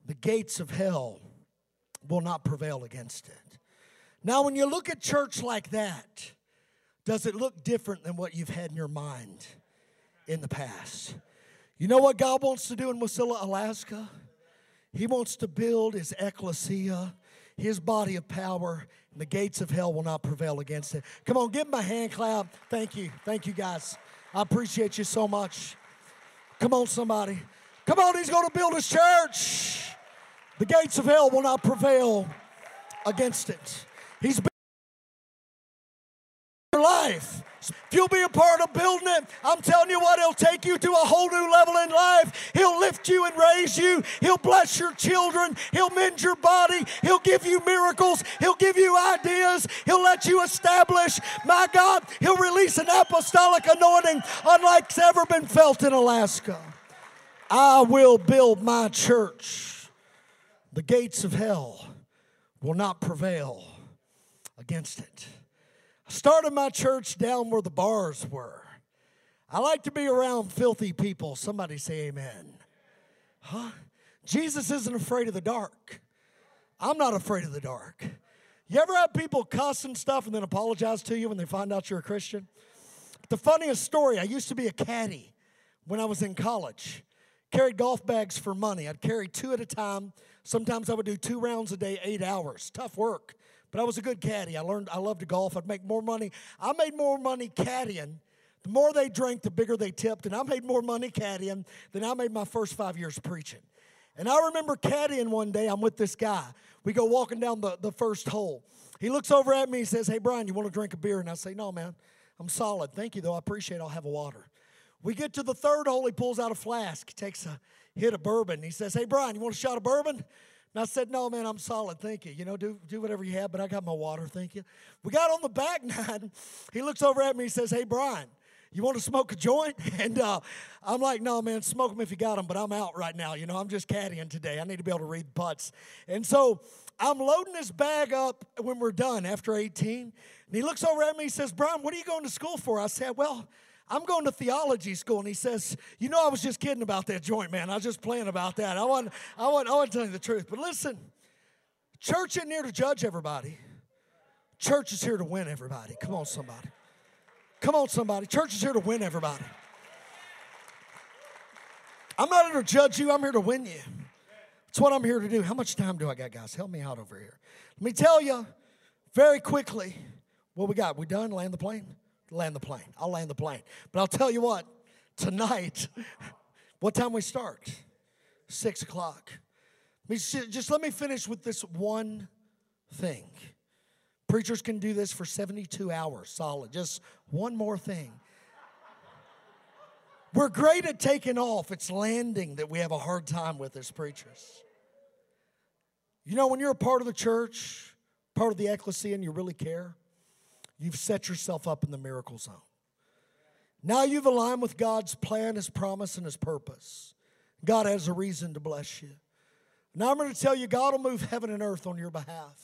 The gates of hell will not prevail against it. Now, when you look at church like that, does it look different than what you've had in your mind in the past? You know what God wants to do in Wasilla, Alaska? He wants to build his Ecclesia, his body of power, and the gates of hell will not prevail against it. Come on, give him a hand clap. Thank you. Thank you, guys. I appreciate you so much. Come on, somebody. Come on, he's going to build his church. The gates of hell will not prevail against it. He's life. If you'll be a part of building it, I'm telling you what, he'll take you to a whole new level in life. He'll lift you and raise you. He'll bless your children. He'll mend your body. He'll give you miracles. He'll give you ideas. He'll let you establish. My God, he'll release an apostolic anointing unlike's ever been felt in Alaska. I will build my church. The gates of hell will not prevail against it. I started my church down where the bars were. I like to be around filthy people. Somebody say amen. Huh? Jesus isn't afraid of the dark. I'm not afraid of the dark. You ever have people cuss and stuff and then apologize to you when they find out you're a Christian? The funniest story, I used to be a caddy when I was in college. Carried golf bags for money. I'd carry two at a time. Sometimes I would do two rounds a day, eight hours. Tough work. But I was a good caddy. I learned I loved to golf. I'd make more money. I made more money caddying. The more they drank, the bigger they tipped. And I made more money caddying than I made my first five years preaching. And I remember caddying one day. I'm with this guy. We go walking down the, the first hole. He looks over at me. He says, hey, Brian, you want to drink a beer? And I say, no, man, I'm solid. Thank you, though. I appreciate it. I'll have a water. We get to the third hole. He pulls out a flask. He takes a hit of bourbon. He says, hey, Brian, you want a shot of bourbon? And I said, no, man, I'm solid. Thank you. You know, do, do whatever you have, but I got my water. Thank you. We got on the back nine. He looks over at me. He says, hey, Brian, you want to smoke a joint? And uh, I'm like, no, man, smoke them if you got them, but I'm out right now. You know, I'm just caddying today. I need to be able to read putts. And so I'm loading this bag up when we're done after eighteen. And he looks over at me. He says, Brian, what are you going to school for? I said, well, I'm going to theology school. And he says, you know, I was just kidding about that joint, man. I was just playing about that. I wasn't, I wasn't, I wasn't telling you the truth. But listen, church isn't here to judge everybody. Church is here to win everybody. Come on, somebody. Come on, somebody. Church is here to win everybody. I'm not here to judge you. I'm here to win you. That's what I'm here to do. How much time do I got, guys? Help me out over here. Let me tell you very quickly what we got. We done? Land the plane? Land the plane. I'll land the plane. But I'll tell you what, tonight, what time we start? Six o'clock. Just let me finish with this one thing. Preachers can do this for seventy-two hours solid. Just one more thing. We're great at taking off. It's landing that we have a hard time with as preachers. You know, when you're a part of the church, part of the ecclesia, and you really care, you've set yourself up in the miracle zone. Now you've aligned with God's plan, His promise, and His purpose. God has a reason to bless you. Now I'm going to tell you, God will move heaven and earth on your behalf.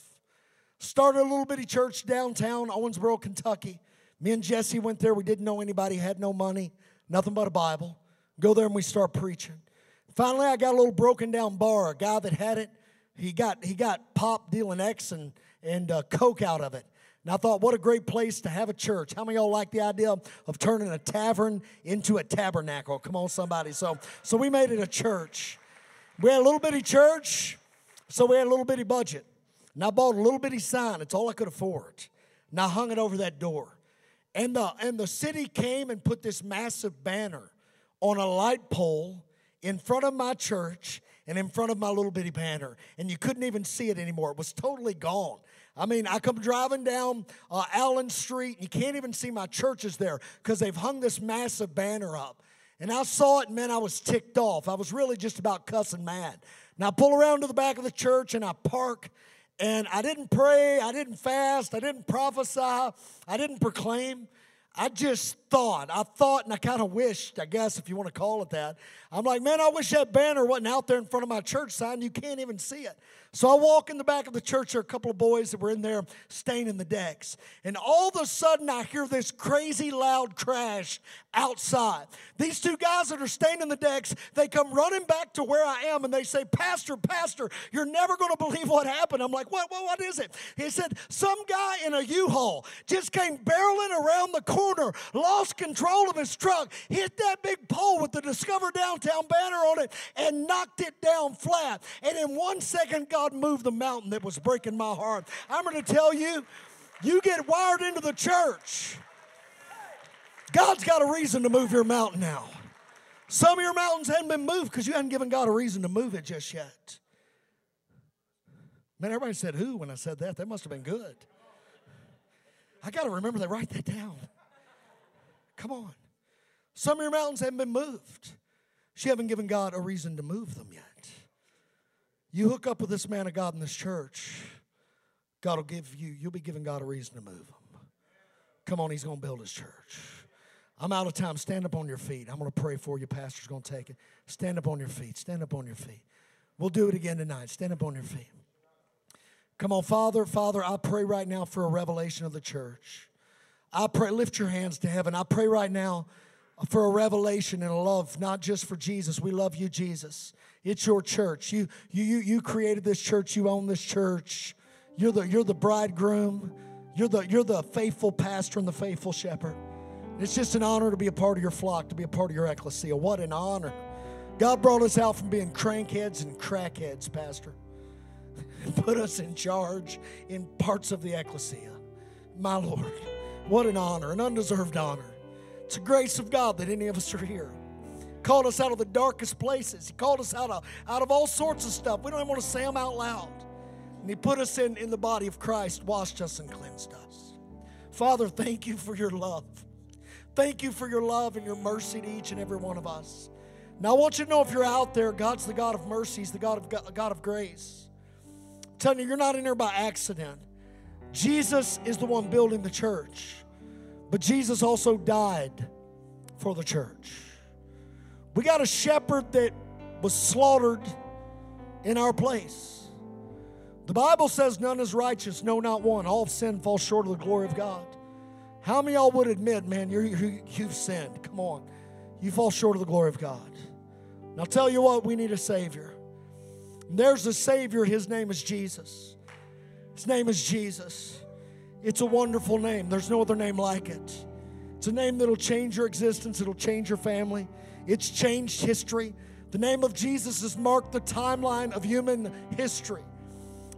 Started a little bitty church downtown, Owensboro, Kentucky. Me and Jesse went there. We didn't know anybody, had no money, nothing but a Bible. Go there and we start preaching. Finally, I got a little broken down bar. A guy that had it, he got he got pop dealing X and, and uh, Coke out of it. And I thought, what a great place to have a church. How many of y'all like the idea of turning a tavern into a tabernacle? Come on, somebody. So, so we made it a church. We had a little bitty church, so we had a little bitty budget. And I bought a little bitty sign. It's all I could afford. And I hung it over that door. And the, and the city came and put this massive banner on a light pole in front of my church and in front of my little bitty banner. And you couldn't even see it anymore. It was totally gone. I mean, I come driving down uh, Allen Street, and you can't even see my churches there because they've hung this massive banner up. And I saw it, and, man, I was ticked off. I was really just about cussing mad. And I pull around to the back of the church, and I park. And I didn't pray, I didn't fast, I didn't prophesy, I didn't proclaim. I just thought. I thought and I kind of wished, I guess, if you want to call it that. I'm like, man, I wish that banner wasn't out there in front of my church sign. You can't even see it. So I walk in the back of the church. There are a couple of boys that were in there staining the decks. And all of a sudden, I hear this crazy loud crash outside. These two guys that are staining the decks, they come running back to where I am, and they say, Pastor, Pastor, you're never going to believe what happened. I'm like, what, what, what is it? He said, some guy in a U-Haul just came barreling around the corner, lost control of his truck, hit that big pole with the Discover Downtown banner on it, and knocked it down flat. And in one second, God moved the mountain that was breaking my heart. I'm going to tell you, you get wired into the church. God's got a reason to move your mountain now. Some of your mountains haven't been moved because you haven't given God a reason to move it just yet. Man, everybody said who when I said that. That must have been good. I got to remember that. Write that down. Come on. Some of your mountains haven't been moved. You haven't given God a reason to move them yet. You hook up with this man of God in this church, God will give you, you'll be giving God a reason to move them. Come on, He's going to build His church. I'm out of time. Stand up on your feet. I'm going to pray for you. Pastor's going to take it. Stand up on your feet. Stand up on your feet. We'll do it again tonight. Stand up on your feet. Come on, Father, Father, I pray right now for a revelation of the church. I pray, lift your hands to heaven. I pray right now for a revelation and a love, not just for Jesus. We love you, Jesus. It's your church. You, you, you, you created this church. You own this church. You're the, you're the bridegroom. You're the, you're the faithful pastor and the faithful shepherd. It's just an honor to be a part of your flock, to be a part of your ecclesia. What an honor. God brought us out from being crankheads and crackheads, Pastor, and put us in charge in parts of the ecclesia. My Lord. What an honor, an undeserved honor. It's the grace of God that any of us are here. called us out of the darkest places. He called us out of, out of all sorts of stuff. We don't even want to say them out loud. And He put us in, in the body of Christ, washed us and cleansed us. Father, thank you for your love. Thank you for your love and your mercy to each and every one of us. Now, I want you to know, if you're out there, God's the God of mercy. He's the God of, God of grace. I'm telling you, you're not in here by accident. Jesus is the one building the church. But Jesus also died for the church. We got a shepherd that was slaughtered in our place. The Bible says none is righteous, no, not one. All have sinned, fall short of the glory of God. How many of y'all would admit, man, you're, you, you've sinned? Come on. You fall short of the glory of God. And I'll tell you what, we need a Savior. And there's a Savior. His name is Jesus. His name is Jesus. It's a wonderful name. There's no other name like it. It's a name that'll change your existence. It'll change your family. It's changed history. The name of Jesus has marked the timeline of human history.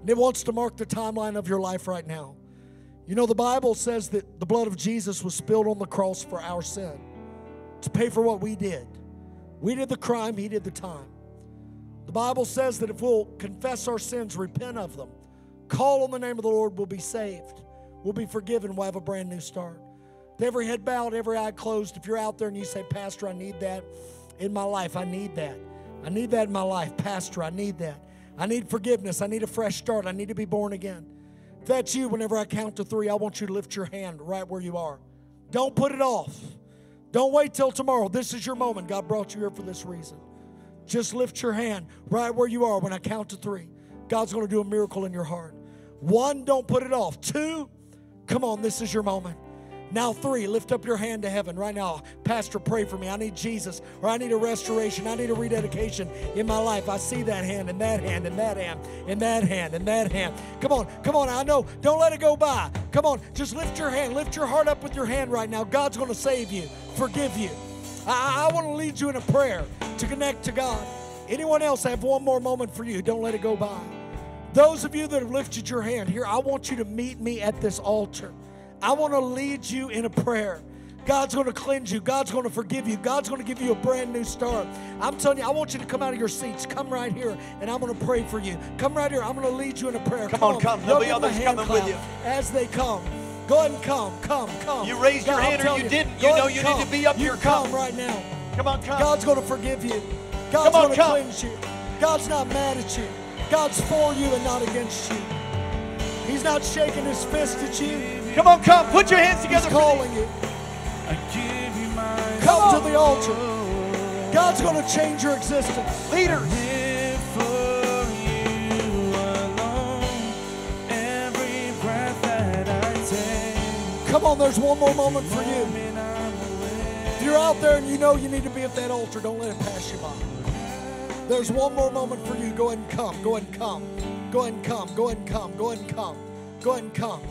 And it wants to mark the timeline of your life right now. You know, the Bible says that the blood of Jesus was spilled on the cross for our sin, to pay for what we did. We did the crime. He did the time. The Bible says that if we'll confess our sins, repent of them, call on the name of the Lord, we'll be saved. We'll be forgiven. We'll have a brand new start. With every head bowed, every eye closed, if you're out there and you say, Pastor, I need that in my life. I need that. I need that in my life. Pastor, I need that. I need forgiveness. I need a fresh start. I need to be born again. If that's you, whenever I count to three, I want you to lift your hand right where you are. Don't put it off. Don't wait till tomorrow. This is your moment. God brought you here for this reason. Just lift your hand right where you are when I count to three. God's going to do a miracle in your heart. One, don't put it off. Two, come on, this is your moment. Now three, lift up your hand to heaven right now. Pastor, pray for me. I need Jesus, or I need a restoration. I need a rededication in my life. I see that hand and that hand and that hand and that hand and that hand. Come on, come on. I know. Don't let it go by. Come on, just lift your hand. Lift your heart up with your hand right now. God's going to save you, forgive you. I, I want to lead you in a prayer to connect to God. Anyone else, I have one more moment for you. Don't let it go by. Those of you that have lifted your hand here, I want you to meet me at this altar. I want to lead you in a prayer. God's going to cleanse you. God's going to forgive you. God's going to give you a brand new start. I'm telling you, I want you to come out of your seats. Come right here, and I'm going to pray for you. Come right here. I'm going to lead you in a prayer. Come, come on, come. There'll be others coming with you. As they come. Go ahead and come. Come, come. You raised your hand or you didn't. You know you need to be up here. Come right now. Come on, come. God's going to forgive you. God's going to cleanse you. God's not mad at you. God's for you and not against you. He's not shaking his fist at you. Come on, come. Put your hands together. He's calling you. Come to the altar. God's going to change your existence. Leaders. Come on, there's one more moment for you. If you're out there and you know you need to be at that altar, don't let it pass you by. There's one more moment for you. Go ahead and come. Go ahead and come. Go ahead and come. Go ahead and come. Go ahead and come. Go ahead and come.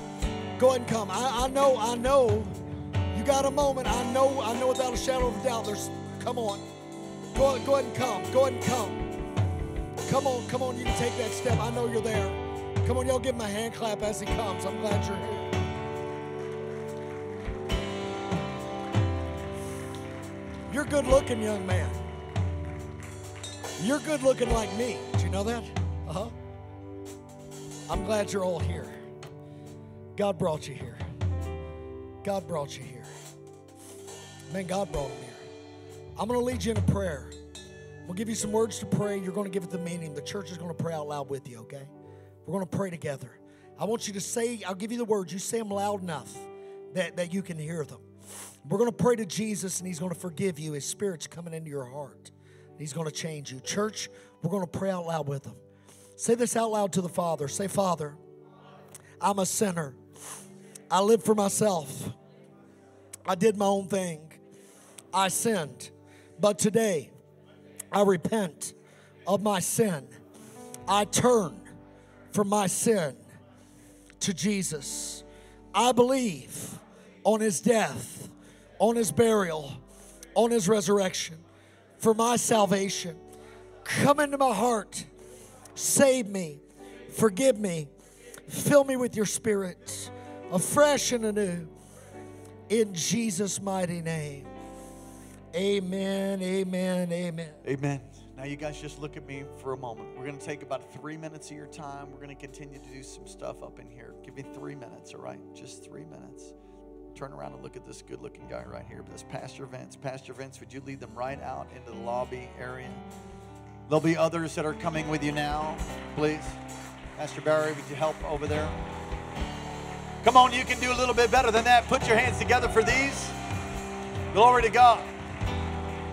Go ahead and come. I, I know, I know. You got a moment. I know, I know without a shadow of a doubt. There's, come on. Go, go ahead and come. Go ahead and come. Come on, come on. You can take that step. I know you're there. Come on, y'all give him a hand clap as he comes. I'm glad you're here. You're a good-looking young man. You're good looking like me. Do you know that? Uh-huh. I'm glad you're all here. God brought you here. God brought you here. Man, God brought him here. I'm going to lead you in a prayer. We'll give you some words to pray. You're going to give it the meaning. The church is going to pray out loud with you, okay? We're going to pray together. I want you to say, I'll give you the words. You say them loud enough that, that you can hear them. We're going to pray to Jesus, and he's going to forgive you. His Spirit's coming into your heart. He's going to change you. Church, we're going to pray out loud with him. Say this out loud to the Father. Say, Father, I'm a sinner. I live for myself. I did my own thing. I sinned. But today, I repent of my sin. I turn from my sin to Jesus. I believe on his death, on his burial, on his resurrection. For my salvation, come into my heart, save me, forgive me, fill me with your Spirit, afresh and anew, in Jesus' mighty name. Amen, amen, amen. Amen. Now you guys just look at me for a moment. We're going to take about three minutes of your time. We're going to continue to do some stuff up in here. Give me three minutes, all right? Just three minutes. Turn around and look at this good-looking guy right here. But that's Pastor Vince. Pastor Vince, would you lead them right out into the lobby area? There'll be others that are coming with you now, please. Pastor Barry, would you help over there? Come on, you can do a little bit better than that. Put your hands together for these. Glory to God.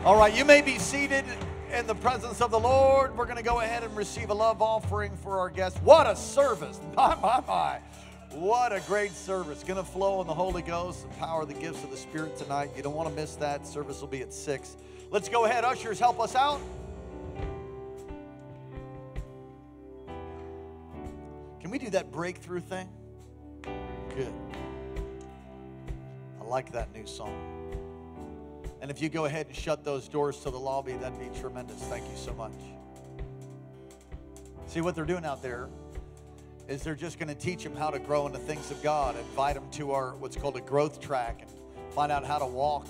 All right, you may be seated in the presence of the Lord. We're going to go ahead and receive a love offering for our guests. What a service. My, my, my. What a great service. Going to flow in the Holy Ghost and power the gifts of the Spirit tonight. You don't want to miss that. Service will be at six. Let's go ahead. Ushers, help us out. Can we do that breakthrough thing? Good. I like that new song. And if you go ahead and shut those doors to the lobby, that'd be tremendous. Thank you so much. See, what they're doing out there is they're just going to teach them how to grow in the things of God, invite them to our what's called a growth track, and find out how to walk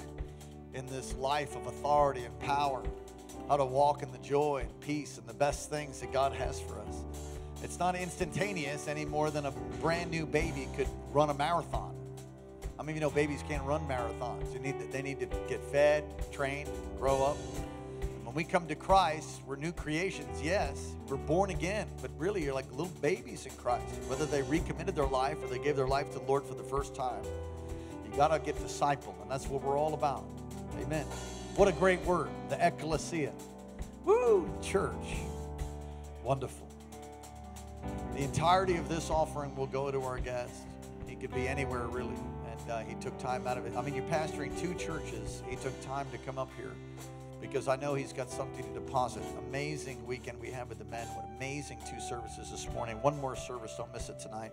in this life of authority and power, how to walk in the joy and peace and the best things that God has for us. It's not instantaneous any more than a brand new baby could run a marathon. I mean, you know, babies can't run marathons. You need to, they need to get fed, trained, grow up. And when we come to Christ, we're new creations, yes. We're born again, but really you're like little babies in Christ, whether they recommitted their life or they gave their life to the Lord for the first time. You got to get discipled, and that's what we're all about. Amen. What a great word, the Ecclesia. Woo, church. Wonderful. The entirety of this offering will go to our guest. He could be anywhere, really. Uh, he took time out of it. I mean, you're pastoring two churches. He took time to come up here because I know he's got something to deposit. Amazing weekend we have with the men. What amazing two services this morning. One more service. Don't miss it tonight.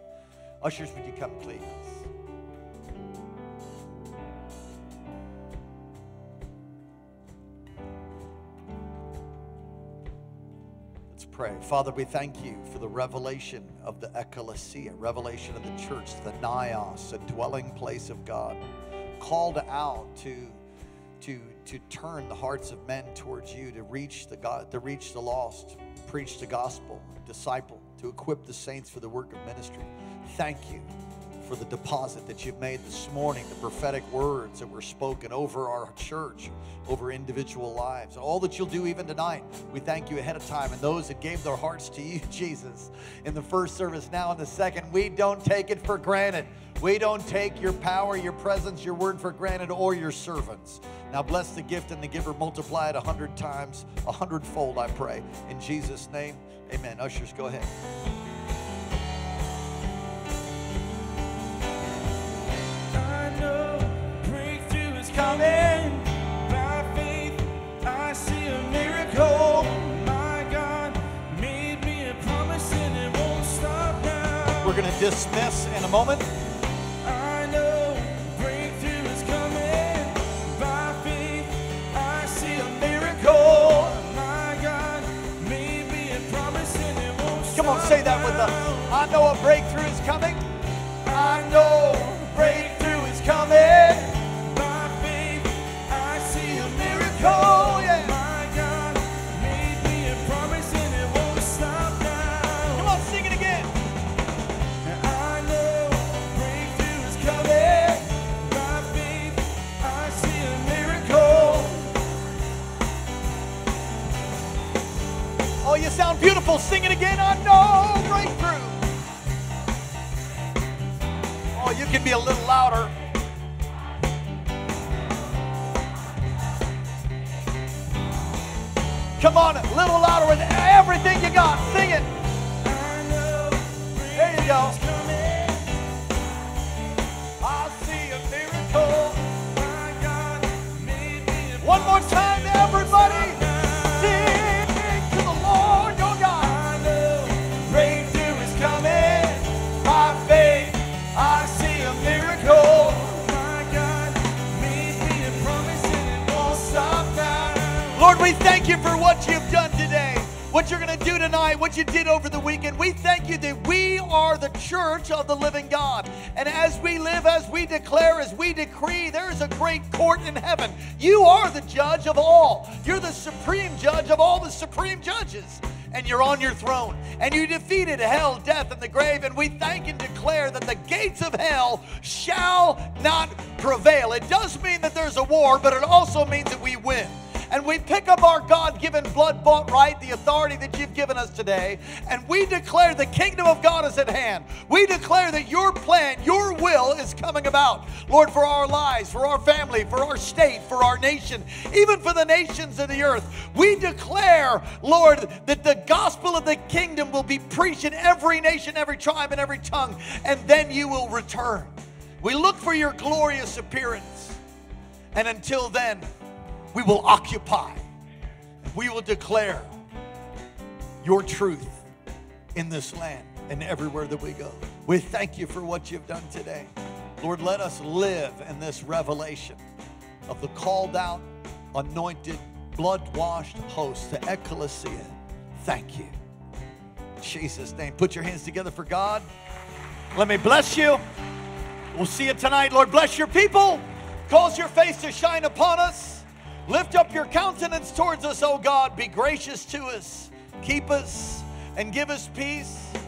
Ushers, would you come, please? Let's pray. Father, we thank you for the revelation of the Ecclesia, revelation of the church, the Naos, the dwelling place of God, called out to, to, to turn the hearts of men towards you, to reach the God, to reach the lost, preach the gospel, disciple, to equip the saints for the work of ministry. Thank you for the deposit that you've made this morning, the prophetic words that were spoken over our church, over individual lives, and all that you'll do even tonight. We thank you ahead of time. And those that gave their hearts to you, Jesus, in the first service, now in the second, we don't take it for granted. We don't take your power, your presence, your word for granted, or your servants. Now bless the gift and the giver. Multiply it a hundred times, a hundredfold, I pray. In Jesus' name, amen. Ushers, go ahead. Coming by faith, I see a miracle. My God made me a promise and it won't stop now. We're going to dismiss in a moment. I know breakthrough is coming. By faith, I see a miracle. My God made me a promise and it won't stop. Come on, say that with us. I know a breakthrough is coming. I know breakthrough is coming. Oh, yeah. My God made me a promise and it won't stop now. Come on, sing it again. I know breakthrough is coming. By faith, I see a miracle. Oh, you sound beautiful. Sing it again. I know breakthrough. Oh, you can be a little louder. Come on, a little louder with everything you got. Sing it. There you go. I see a miracle. One more time, everybody. Sing to the Lord your God. Breakthrough is coming. By faith, I see a miracle. My God made me a promise and it won't stop now. Lord, we thank you for what you've done today. what you're going to do tonight, what you did over the weekend. We thank you that we are the church of the living God. And as we live, as we declare, as we decree, there is a great court in heaven. You are the judge of all. You're the supreme judge of all the supreme judges. And you're on your throne. And you defeated hell, death, and the grave. And we thank and declare that the gates of hell shall not prevail. It does mean that there's a war, but it also means that we win. And we pick up our God-given, blood-bought right, the authority that you've given us today, and we declare the kingdom of God is at hand. We declare that your plan, your will is coming about. Lord, for our lives, for our family, for our state, for our nation, even for the nations of the earth, we declare, Lord, that the gospel of the kingdom will be preached in every nation, every tribe, and every tongue, and then you will return. We look for your glorious appearance, and until then, we will occupy. We will declare your truth in this land and everywhere that we go. We thank you for what you've done today. Lord, let us live in this revelation of the called out, anointed, blood-washed host, the Ecclesia. Thank you. In Jesus' name. Put your hands together for God. Let me bless you. We'll see you tonight. Lord, bless your people. Cause your face to shine upon us. Lift up your countenance towards us, O God. Be gracious to us. Keep us and give us peace.